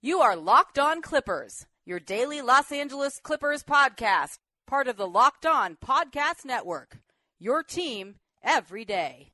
You are Locked On Clippers, your daily Los Angeles Clippers podcast, part of the Locked On Podcast Network, your team every day.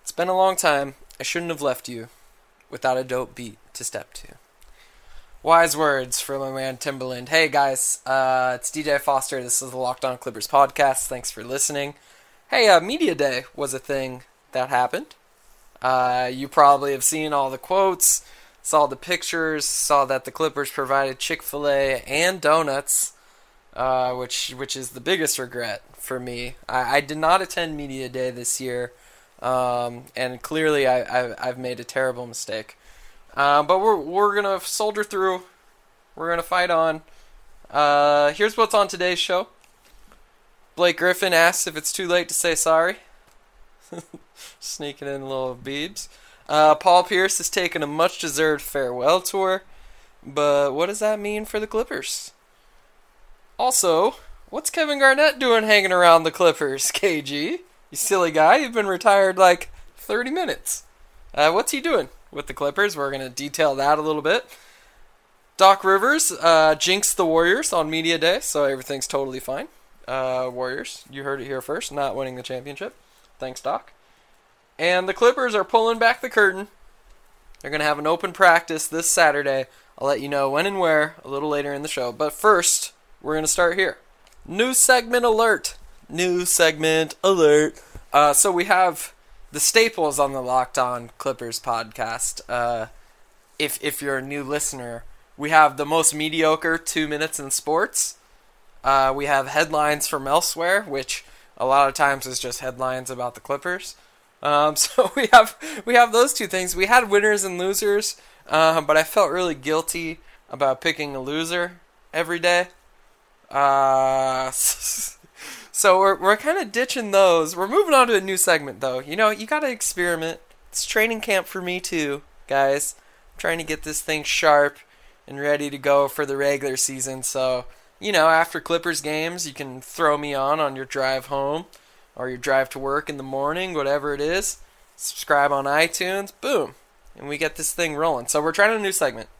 It's been a long time. I shouldn't have left you without a dope beat to step to. Wise words from my man Timbaland. Hey guys, it's DJ Foster. This is the Locked On Clippers podcast. Thanks for listening. Hey, Media Day was a thing that happened. You probably have seen all the quotes, saw the pictures, saw that the Clippers provided Chick-fil-A and donuts, which is the biggest regret for me. I did not attend Media Day this year, and clearly I've made a terrible mistake. But we're gonna soldier through. We're gonna fight on. Here's what's on today's show. Blake Griffin asks if it's too late to say sorry. Sneaking in little beebs. Paul Pierce has taken a much-deserved farewell tour, but what does that mean for the Clippers? Also, what's Kevin Garnett doing hanging around the Clippers, KG? You silly guy, you've been retired like 30 minutes. What's he doing with the Clippers? We're going to detail that a little bit. Doc Rivers jinxed the Warriors on Media Day, so everything's totally fine. Warriors, you heard it here first, not winning the championship. Thanks, Doc. And the Clippers are pulling back the curtain. They're going to have an open practice this Saturday. I'll let you know when and where a little later in the show. But first, we're going to start here. New segment alert. New segment alert. So we have the staples on the Locked On Clippers podcast. If you're a new listener, we have the most mediocre 2 minutes in sports. We have headlines from elsewhere, which a lot of times is just headlines about the Clippers. So we have those two things. We had winners and losers, but I felt really guilty about picking a loser every day. So we're kind of ditching those. We're moving on to a new segment, though. You know, you got to experiment. It's training camp for me, too, guys. I'm trying to get this thing sharp and ready to go for the regular season. So, you know, after Clippers games, you can throw me on your drive home, or your drive to work in the morning, whatever it is. Subscribe on iTunes, boom, and we get this thing rolling. So we're trying a new segment,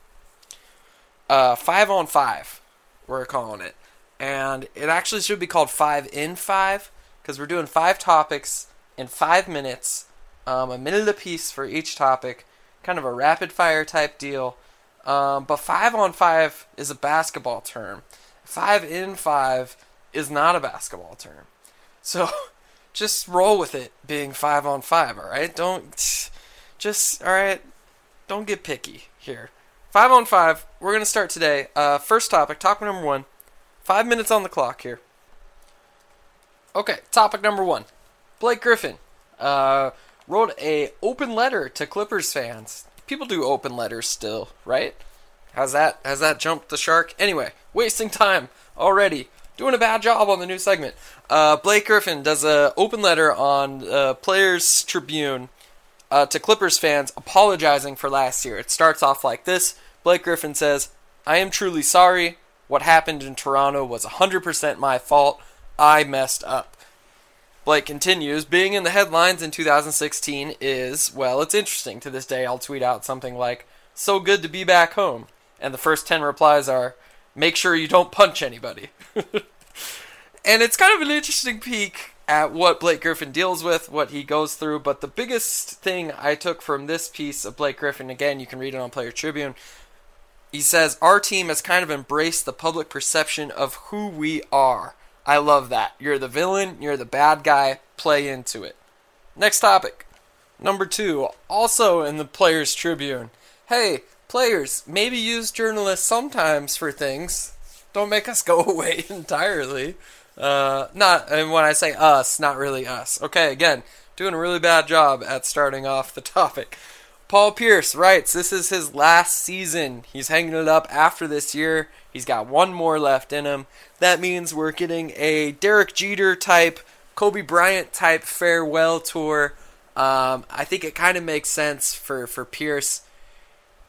5 on 5, we're calling it, and it actually should be called 5 in 5, because we're doing 5 topics in 5 minutes, a minute apiece for each topic, kind of a rapid fire type deal, but 5 on 5 is a basketball term. 5 in 5 is not a basketball term, so just roll with it being 5 on 5, all right? Don't get picky here. 5 on 5, we're going to start today. First topic, topic number 1, 5 minutes on the clock here. Okay, topic number 1, Blake Griffin wrote a open letter to Clippers fans. People do open letters still, right? Has that jumped the shark? Anyway, wasting time already. Doing a bad job on the new segment. Blake Griffin does a open letter on Players' Tribune to Clippers fans apologizing for last year. It starts off like this. Blake Griffin says, "I am truly sorry. What happened in Toronto was 100% my fault. I messed up." Blake continues, "Being in the headlines in 2016 is, well, it's interesting. To this day, I'll tweet out something like, 'So good to be back home.' And the first 10 replies are, 'Make sure you don't punch anybody.'" And it's kind of an interesting peek at what Blake Griffin deals with, what he goes through. But the biggest thing I took from this piece of Blake Griffin, again, you can read it on Players' Tribune, He says, our team has kind of embraced the public perception of who we are. I love that. You're the villain. You're the bad guy. Play into it. Next topic. Number 2, also in the Players' Tribune. Hey, players, maybe use journalists sometimes for things. Don't make us go away entirely. And when I say us, not really us. Okay, again, doing a really bad job at starting off the topic. Paul Pierce writes, this is his last season. He's hanging it up after this year. He's got one more left in him. That means we're getting a Derek Jeter type, Kobe Bryant type farewell tour. I think it kind of makes sense for Pierce.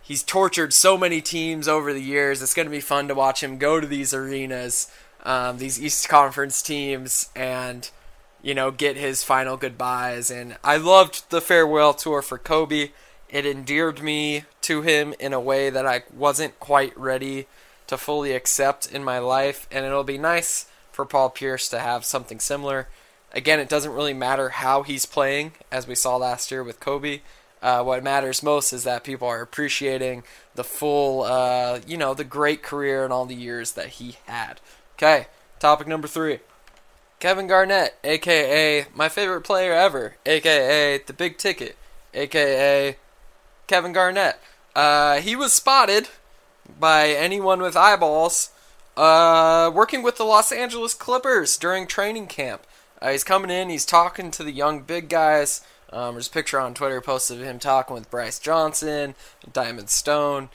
He's tortured so many teams over the years. It's going to be fun to watch him go to these arenas, these East Conference teams, and, you know, get his final goodbyes. And I loved the farewell tour for Kobe. It endeared me to him in a way that I wasn't quite ready to fully accept in my life. And it'll be nice for Paul Pierce to have something similar. Again, it doesn't really matter how he's playing, as we saw last year with Kobe. What matters most is that people are appreciating the full, the great career and all the years that he had. Okay, topic number 3. Kevin Garnett, a.k.a. my favorite player ever, a.k.a. the big ticket, a.k.a. Kevin Garnett. He was spotted by anyone with eyeballs working with the Los Angeles Clippers during training camp. He's coming in, he's talking to the young big guys. There's a picture on Twitter posted of him talking with Bryce Johnson, Diamond Stone.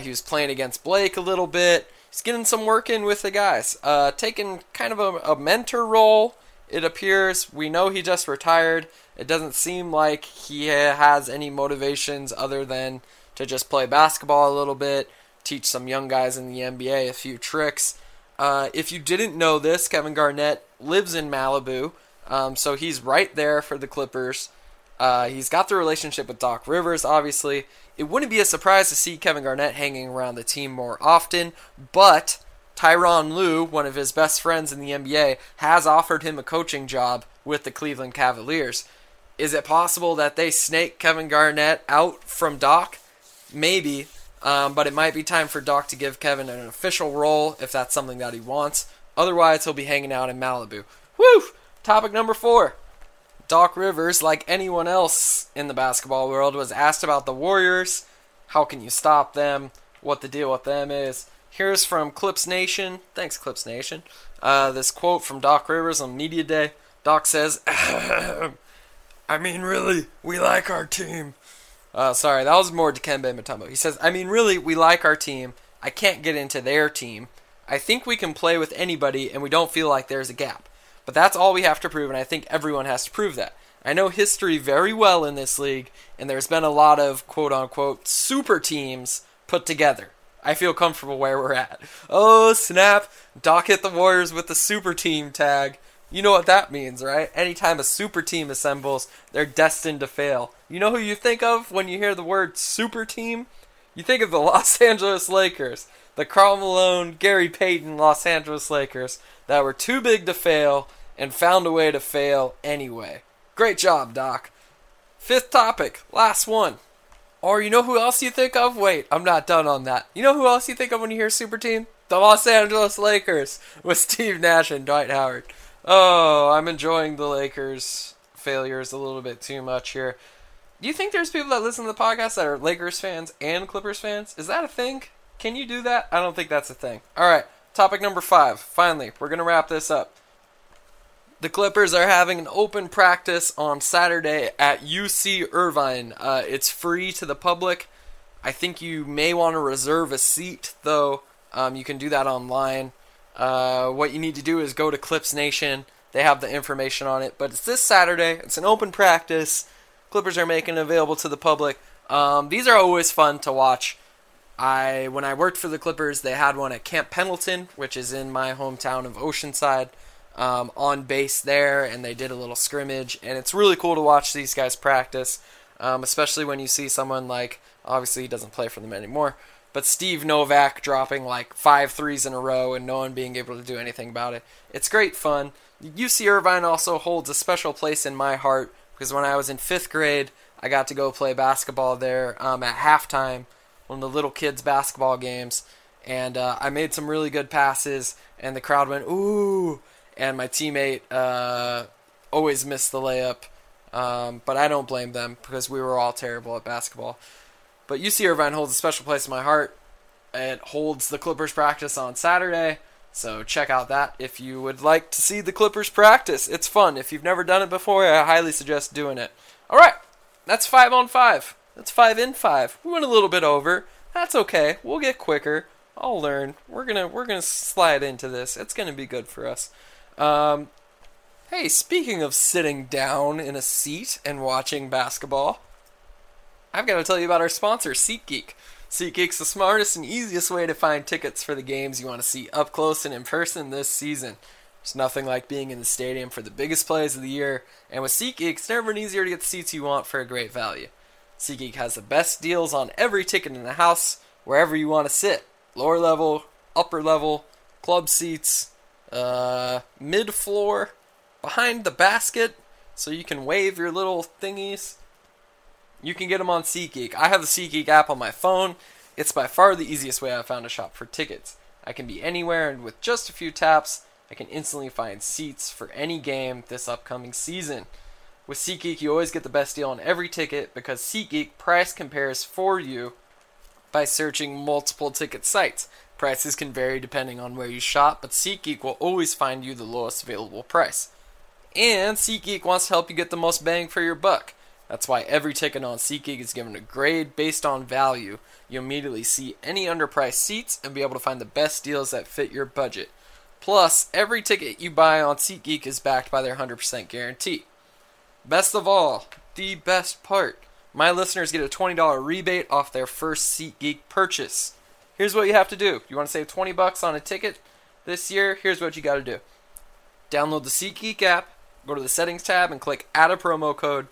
He was playing against Blake a little bit. He's getting some work in with the guys. Taking kind of a mentor role, it appears. We know he just retired. It doesn't seem like he has any motivations other than to just play basketball a little bit, teach some young guys in the NBA a few tricks. If you didn't know this, Kevin Garnett lives in Malibu, so he's right there for the Clippers. He's got the relationship with Doc Rivers, obviously. It wouldn't be a surprise to see Kevin Garnett hanging around the team more often, but Tyronn Lue, one of his best friends in the NBA, has offered him a coaching job with the Cleveland Cavaliers. Is it possible that they snake Kevin Garnett out from Doc? Maybe, but it might be time for Doc to give Kevin an official role if that's something that he wants. Otherwise, he'll be hanging out in Malibu. Woo! Topic number 4. Doc Rivers, like anyone else in the basketball world, was asked about the Warriors. How can you stop them? What the deal with them is. Here's from Clips Nation. Thanks, Clips Nation. This quote from Doc Rivers on Media Day. Doc says, I mean, really, we like our team. Sorry, that was more Dikembe Mutombo. He says, I mean, really, we like our team. I can't get into their team. I think we can play with anybody, and we don't feel like there's a gap. But that's all we have to prove, and I think everyone has to prove that. I know history very well in this league, and there's been a lot of quote-unquote super teams put together. I feel comfortable where we're at. Oh, snap. Doc hit the Warriors with the super team tag. You know what that means, right? Anytime a super team assembles, they're destined to fail. You know who you think of when you hear the word super team? You think of the Los Angeles Lakers. The Karl Malone, Gary Payton, Los Angeles Lakers that were too big to fail and found a way to fail anyway. Great job, Doc. 5th topic, last one. Or you know who else you think of? Wait, I'm not done on that. You know who else you think of when you hear super team? The Los Angeles Lakers with Steve Nash and Dwight Howard. Oh, I'm enjoying the Lakers' failures a little bit too much here. Do you think there's people that listen to the podcast that are Lakers fans and Clippers fans? Is that a thing? Can you do that? I don't think that's a thing. All right, topic number 5. Finally, we're going to wrap this up. The Clippers are having an open practice on Saturday at UC Irvine. It's free to the public. I think you may want to reserve a seat, though. You can do that online. What you need to do is go to Clips Nation. They have the information on it. But it's this Saturday. It's an open practice. Clippers are making it available to the public. These are always fun to watch. When I worked for the Clippers, they had one at Camp Pendleton, which is in my hometown of Oceanside, on base there, and they did a little scrimmage, and it's really cool to watch these guys practice, especially when you see someone like, obviously he doesn't play for them anymore, but Steve Novak dropping like 5 threes in a row and no one being able to do anything about it. It's great fun. UC Irvine also holds a special place in my heart, because when I was in 5th grade, I got to go play basketball there at halftime. one of the little kids' basketball games, and I made some really good passes, and the crowd went, ooh, and my teammate always missed the layup, but I don't blame them because we were all terrible at basketball. But UC Irvine holds a special place in my heart. It holds the Clippers practice on Saturday, so check out that if you would like to see the Clippers practice. It's fun. If you've never done it before, I highly suggest doing it. All right, that's 5-on-5. That's 5-in-5. We went a little bit over. That's okay. We'll get quicker. I'll learn. We're gonna slide into this. It's gonna be good for us. Hey, speaking of sitting down in a seat and watching basketball, I've got to tell you about our sponsor, SeatGeek. SeatGeek's the smartest and easiest way to find tickets for the games you want to see up close and in person this season. There's nothing like being in the stadium for the biggest plays of the year, and with SeatGeek, it's never been easier to get the seats you want for a great value. SeatGeek has the best deals on every ticket in the house, wherever you want to sit. Lower level, upper level, club seats, mid-floor, behind the basket, so you can wave your little thingies. You can get them on SeatGeek. I have the SeatGeek app on my phone. It's by far the easiest way I've found to shop for tickets. I can be anywhere, and with just a few taps, I can instantly find seats for any game this upcoming season. With SeatGeek, you always get the best deal on every ticket because SeatGeek price compares for you by searching multiple ticket sites. Prices can vary depending on where you shop, but SeatGeek will always find you the lowest available price. And SeatGeek wants to help you get the most bang for your buck. That's why every ticket on SeatGeek is given a grade based on value. You'll immediately see any underpriced seats and be able to find the best deals that fit your budget. Plus, every ticket you buy on SeatGeek is backed by their 100% guarantee. Best of all, the best part, my listeners get a $20 rebate off their first SeatGeek purchase. Here's what you have to do. You want to save $20 on a ticket this year? Here's what you got to do. Download the SeatGeek app, go to the settings tab, and click add a promo code.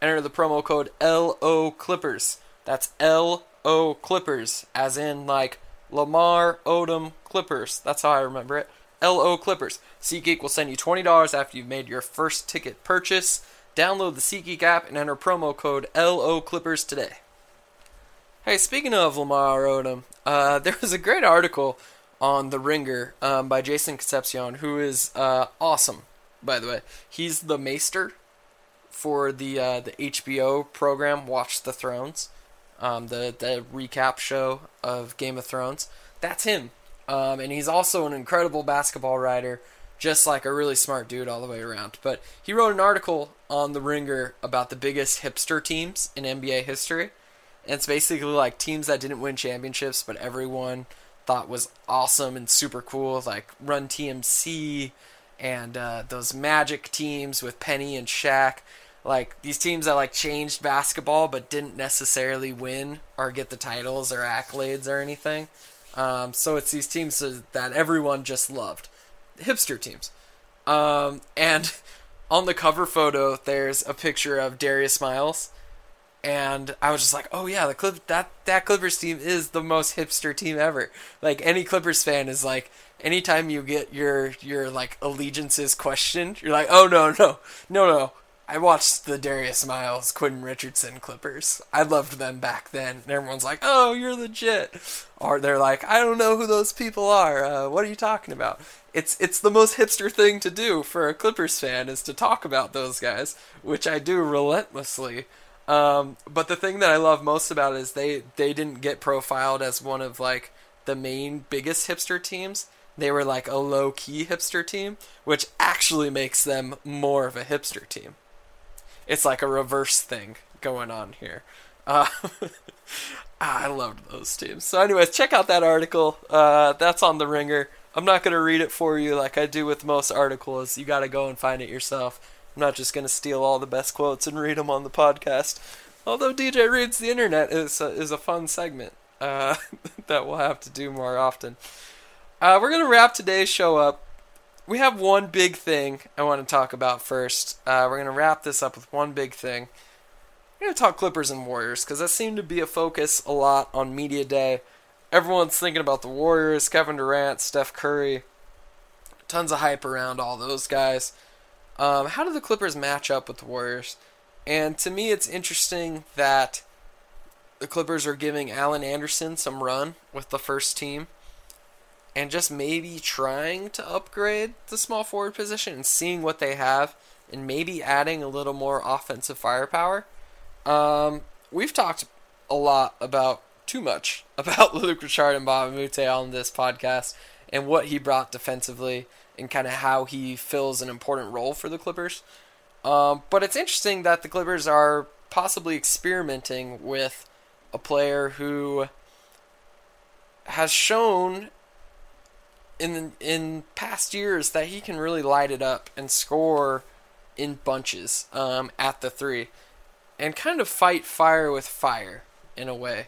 Enter the promo code LOClippers. That's LOClippers, as in like Lamar Odom Clippers. That's how I remember it. LOClippers. SeatGeek will send you $20 after you've made your first ticket purchase. Download the SeatGeek app and enter promo code LOClippers today. Hey, speaking of Lamar Odom, there was a great article on The Ringer by Jason Concepcion, who is awesome, by the way. He's the maester for the HBO program Watch the Thrones, the recap show of Game of Thrones. That's him. And he's also an incredible basketball writer, just like a really smart dude all the way around. But he wrote an article on The Ringer about the biggest hipster teams in NBA history. And it's basically like teams that didn't win championships, but everyone thought was awesome and super cool, like Run TMC and those Magic teams with Penny and Shaq. Like, these teams that, like, changed basketball but didn't necessarily win or get the titles or accolades or anything. So it's these teams that everyone just loved. Hipster teams. And on the cover photo, there's a picture of Darius Miles. And I was just like, oh, yeah, that Clippers team is the most hipster team ever. Like, any Clippers fan is like, anytime you get your like, allegiances questioned, you're like, oh, no. I watched the Darius Miles, Quentin Richardson Clippers. I loved them back then. And everyone's like, oh, you're legit. Or they're like, I don't know who those people are. What are you talking about? It's the most hipster thing to do for a Clippers fan is to talk about those guys, which I do relentlessly. But the thing that I love most about it is they didn't get profiled as one of like the main biggest hipster teams. They were like a low-key hipster team, which actually makes them more of a hipster team. It's like a reverse thing going on here. I loved those teams. So anyways, check out that article. That's on The Ringer. I'm not going to read it for you like I do with most articles. You got to go and find it yourself. I'm not just going to steal all the best quotes and read them on the podcast. Although DJ Reads the Internet is a fun segment that we'll have to do more often. We're going to wrap today's show up. We have one big thing I want to talk about first. We're going to wrap this up with one big thing. We're going to talk Clippers and Warriors because that seemed to be a focus a lot on Media Day. Everyone's thinking about the Warriors, Kevin Durant, Steph Curry. Tons of hype around all those guys. How do the Clippers match up with the Warriors? And to me, it's interesting that The Clippers are giving Allen Anderson some run with the first team and just maybe trying to upgrade the small forward position and seeing what they have and maybe adding a little more offensive firepower. We've talked a lot about, too much, about Luke Richard and Bobby Mute on this podcast and what he brought defensively and kind of how he fills an important role for the Clippers. But it's interesting that the Clippers are possibly experimenting with a player who has shown in past years that he can really light it up and score in bunches at the three and kind of fight fire with fire in a way.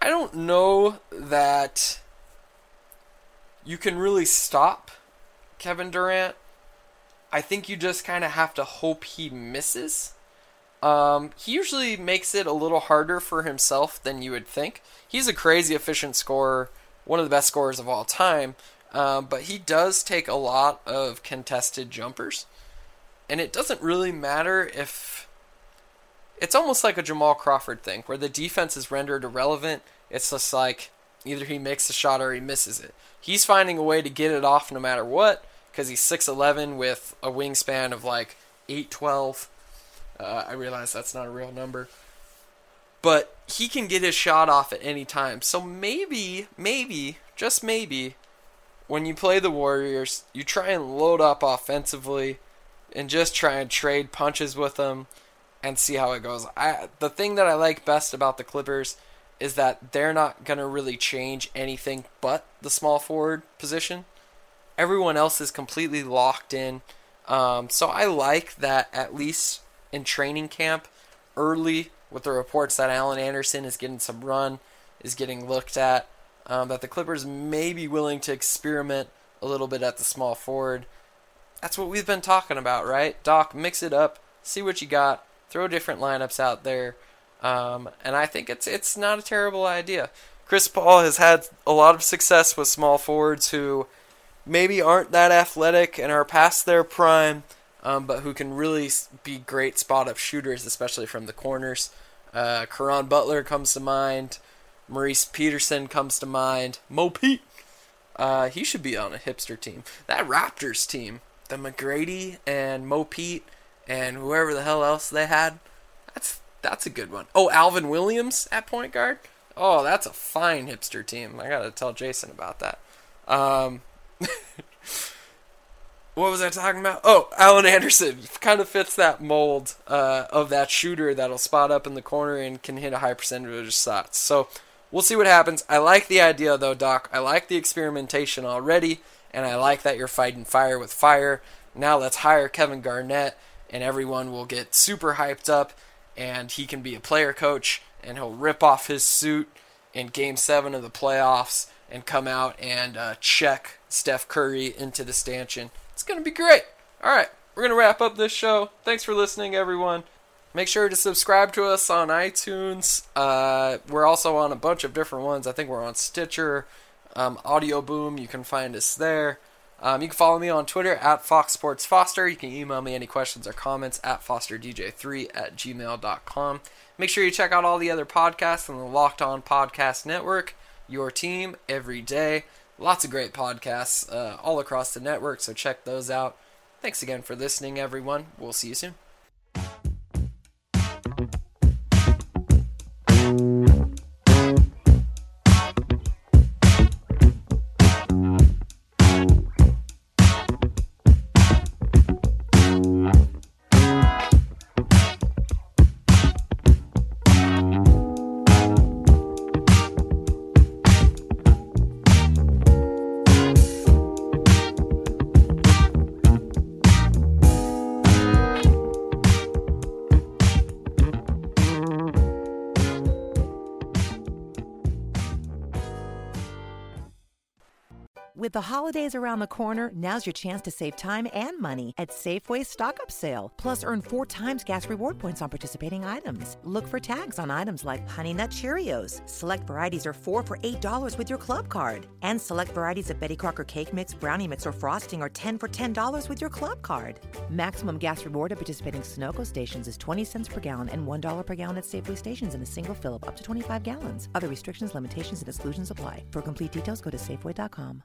I don't know that you can really stop Kevin Durant. I think you just kind of have to hope he misses. He usually makes it a little harder for himself than you would think. He's a crazy efficient scorer, one of the best scorers of all time, but he does take a lot of contested jumpers, and it doesn't really matter if... It's almost like a Jamal Crawford thing, where the defense is rendered irrelevant. It's just like either he makes the shot or he misses it. He's finding a way to get it off no matter what, because he's 6'11 with a wingspan of like 8'12". I realize that's not a real number. But he can get his shot off at any time. So maybe, just maybe, when you play the Warriors, you try and load up offensively and just try and trade punches with them and see how it goes. The thing that I like best about the Clippers is that they're not going to really change anything but the small forward position. Everyone else is completely locked in. So I like that at least in training camp early, with the reports that Allen Anderson is getting some run, is getting looked at, that the Clippers may be willing to experiment a little bit at the small forward. That's what we've been talking about, right? Doc, mix it up, see what you got, throw different lineups out there, and I think it's not a terrible idea. Chris Paul has had a lot of success with small forwards who maybe aren't that athletic and are past their prime, but who can really be great spot-up shooters, especially from the corners. Caron Butler comes to mind. Maurice Peterson comes to mind. Mo Pete, he should be on a hipster team. That Raptors team, the McGrady and Mo Pete and whoever the hell else they had, that's a good one. Oh, Alvin Williams at point guard? Oh, that's a fine hipster team. I got to tell Jason about that. What was I talking about? Oh, Allen Anderson kind of fits that mold of that shooter that'll spot up in the corner and can hit a high percentage of shots. So we'll see what happens. I like the idea, though, Doc. I like the experimentation already, and I like that you're fighting fire with fire. Now let's hire Kevin Garnett, and everyone will get super hyped up, and he can be a player coach, and he'll rip off his suit in Game 7 of the playoffs and come out and check Steph Curry into the stanchion. It's going to be great. All right, we're going to wrap up this show. Thanks for listening, everyone. Make sure to subscribe to us on iTunes. We're also on a bunch of different ones. I think we're on Stitcher, Audio Boom. You can find us there. You can follow me on Twitter at FoxSportsFoster. You can email me any questions or comments at FosterDJ3@gmail.com. Make sure you check out all the other podcasts on the Locked On Podcast Network. Your team every day. Lots of great podcasts all across the network, so check those out. Thanks again for listening, everyone. We'll see you soon. With the holidays around the corner, now's your chance to save time and money at Safeway's stock-up sale. Plus, earn 4 times gas reward points on participating items. Look for tags on items like Honey Nut Cheerios. Select varieties are 4 for $8 with your club card. And select varieties of Betty Crocker Cake Mix, Brownie Mix, or Frosting are 10 for $10 with your club card. Maximum gas reward at participating Sunoco stations is 20 cents per gallon and $1 per gallon at Safeway stations in a single fill-up up to 25 gallons. Other restrictions, limitations, and exclusions apply. For complete details, go to Safeway.com.